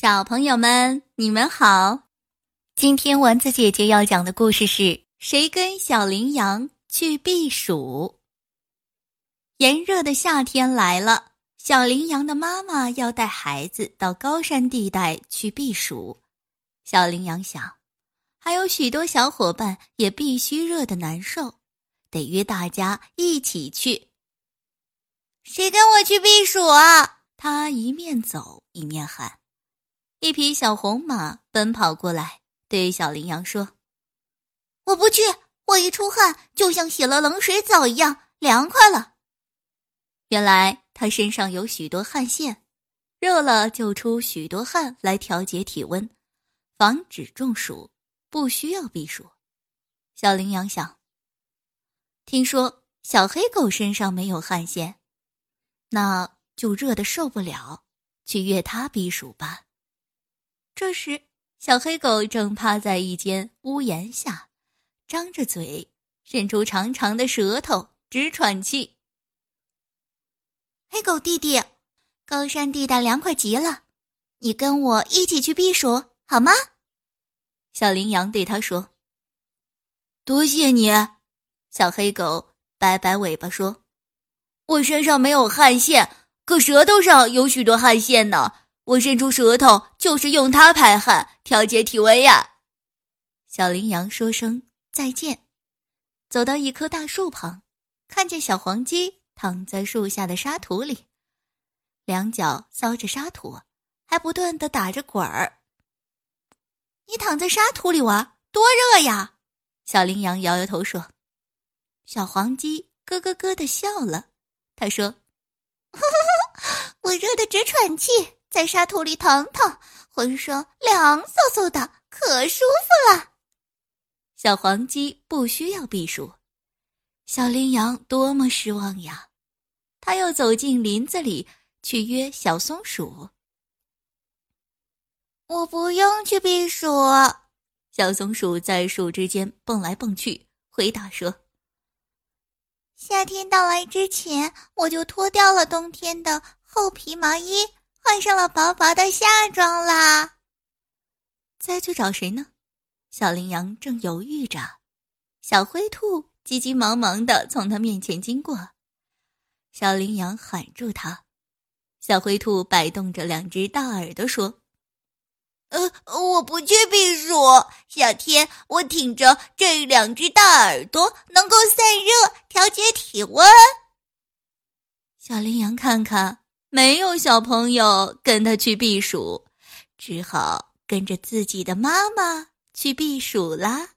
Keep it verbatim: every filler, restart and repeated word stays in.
小朋友们，你们好！今天丸子姐姐要讲的故事是谁跟小羚羊去避暑。炎热的夏天来了，小羚羊的妈妈要带孩子到高山地带去避暑。小羚羊想，还有许多小伙伴也必须热得难受，得约大家一起去。谁跟我去避暑啊？他一面走一面喊。一匹小红马奔跑过来，对小羚羊说，我不去，我一出汗就像洗了冷水澡一样凉快了。原来他身上有许多汗腺，热了就出许多汗来调节体温，防止中暑，不需要避暑。小羚羊想，听说小黑狗身上没有汗腺，那就热得受不了，去约它避暑吧。这时，小黑狗正趴在一间屋檐下，张着嘴，伸出长长的舌头，直喘气。黑狗弟弟，高山地带凉快极了，你跟我一起去避暑好吗？小羚羊对他说。多谢你，小黑狗摆摆尾巴说，我身上没有汗腺，可舌头上有许多汗腺呢，我伸出舌头就是用它排汗，调节体温呀。小羚羊说声再见，走到一棵大树旁，看见小黄鸡躺在树下的沙土里，两脚搔着沙土，还不断地打着滚儿。你躺在沙土里玩，多热呀！小羚羊摇摇头说。小黄鸡咯咯咯地笑了，他说，呵呵呵，我热得直喘气，在沙土里躺躺，浑身凉飕飕的，可舒服了。小黄鸡不需要避暑，小羚羊多么失望呀！他又走进林子里去约小松鼠。我不用去避暑。小松鼠在树枝间蹦来蹦去，回答说，夏天到来之前，我就脱掉了冬天的厚皮毛衣，换上了薄薄的夏装啦。再去找谁呢？小羚羊正犹豫着，小灰兔急急忙忙地从他面前经过。小羚羊喊住他，小灰兔摆动着两只大耳朵说，呃，我不去避暑，夏天我挺着这两只大耳朵能够散热，调节体温。小羚羊看看没有小朋友跟他去避暑，只好跟着自己的妈妈去避暑啦。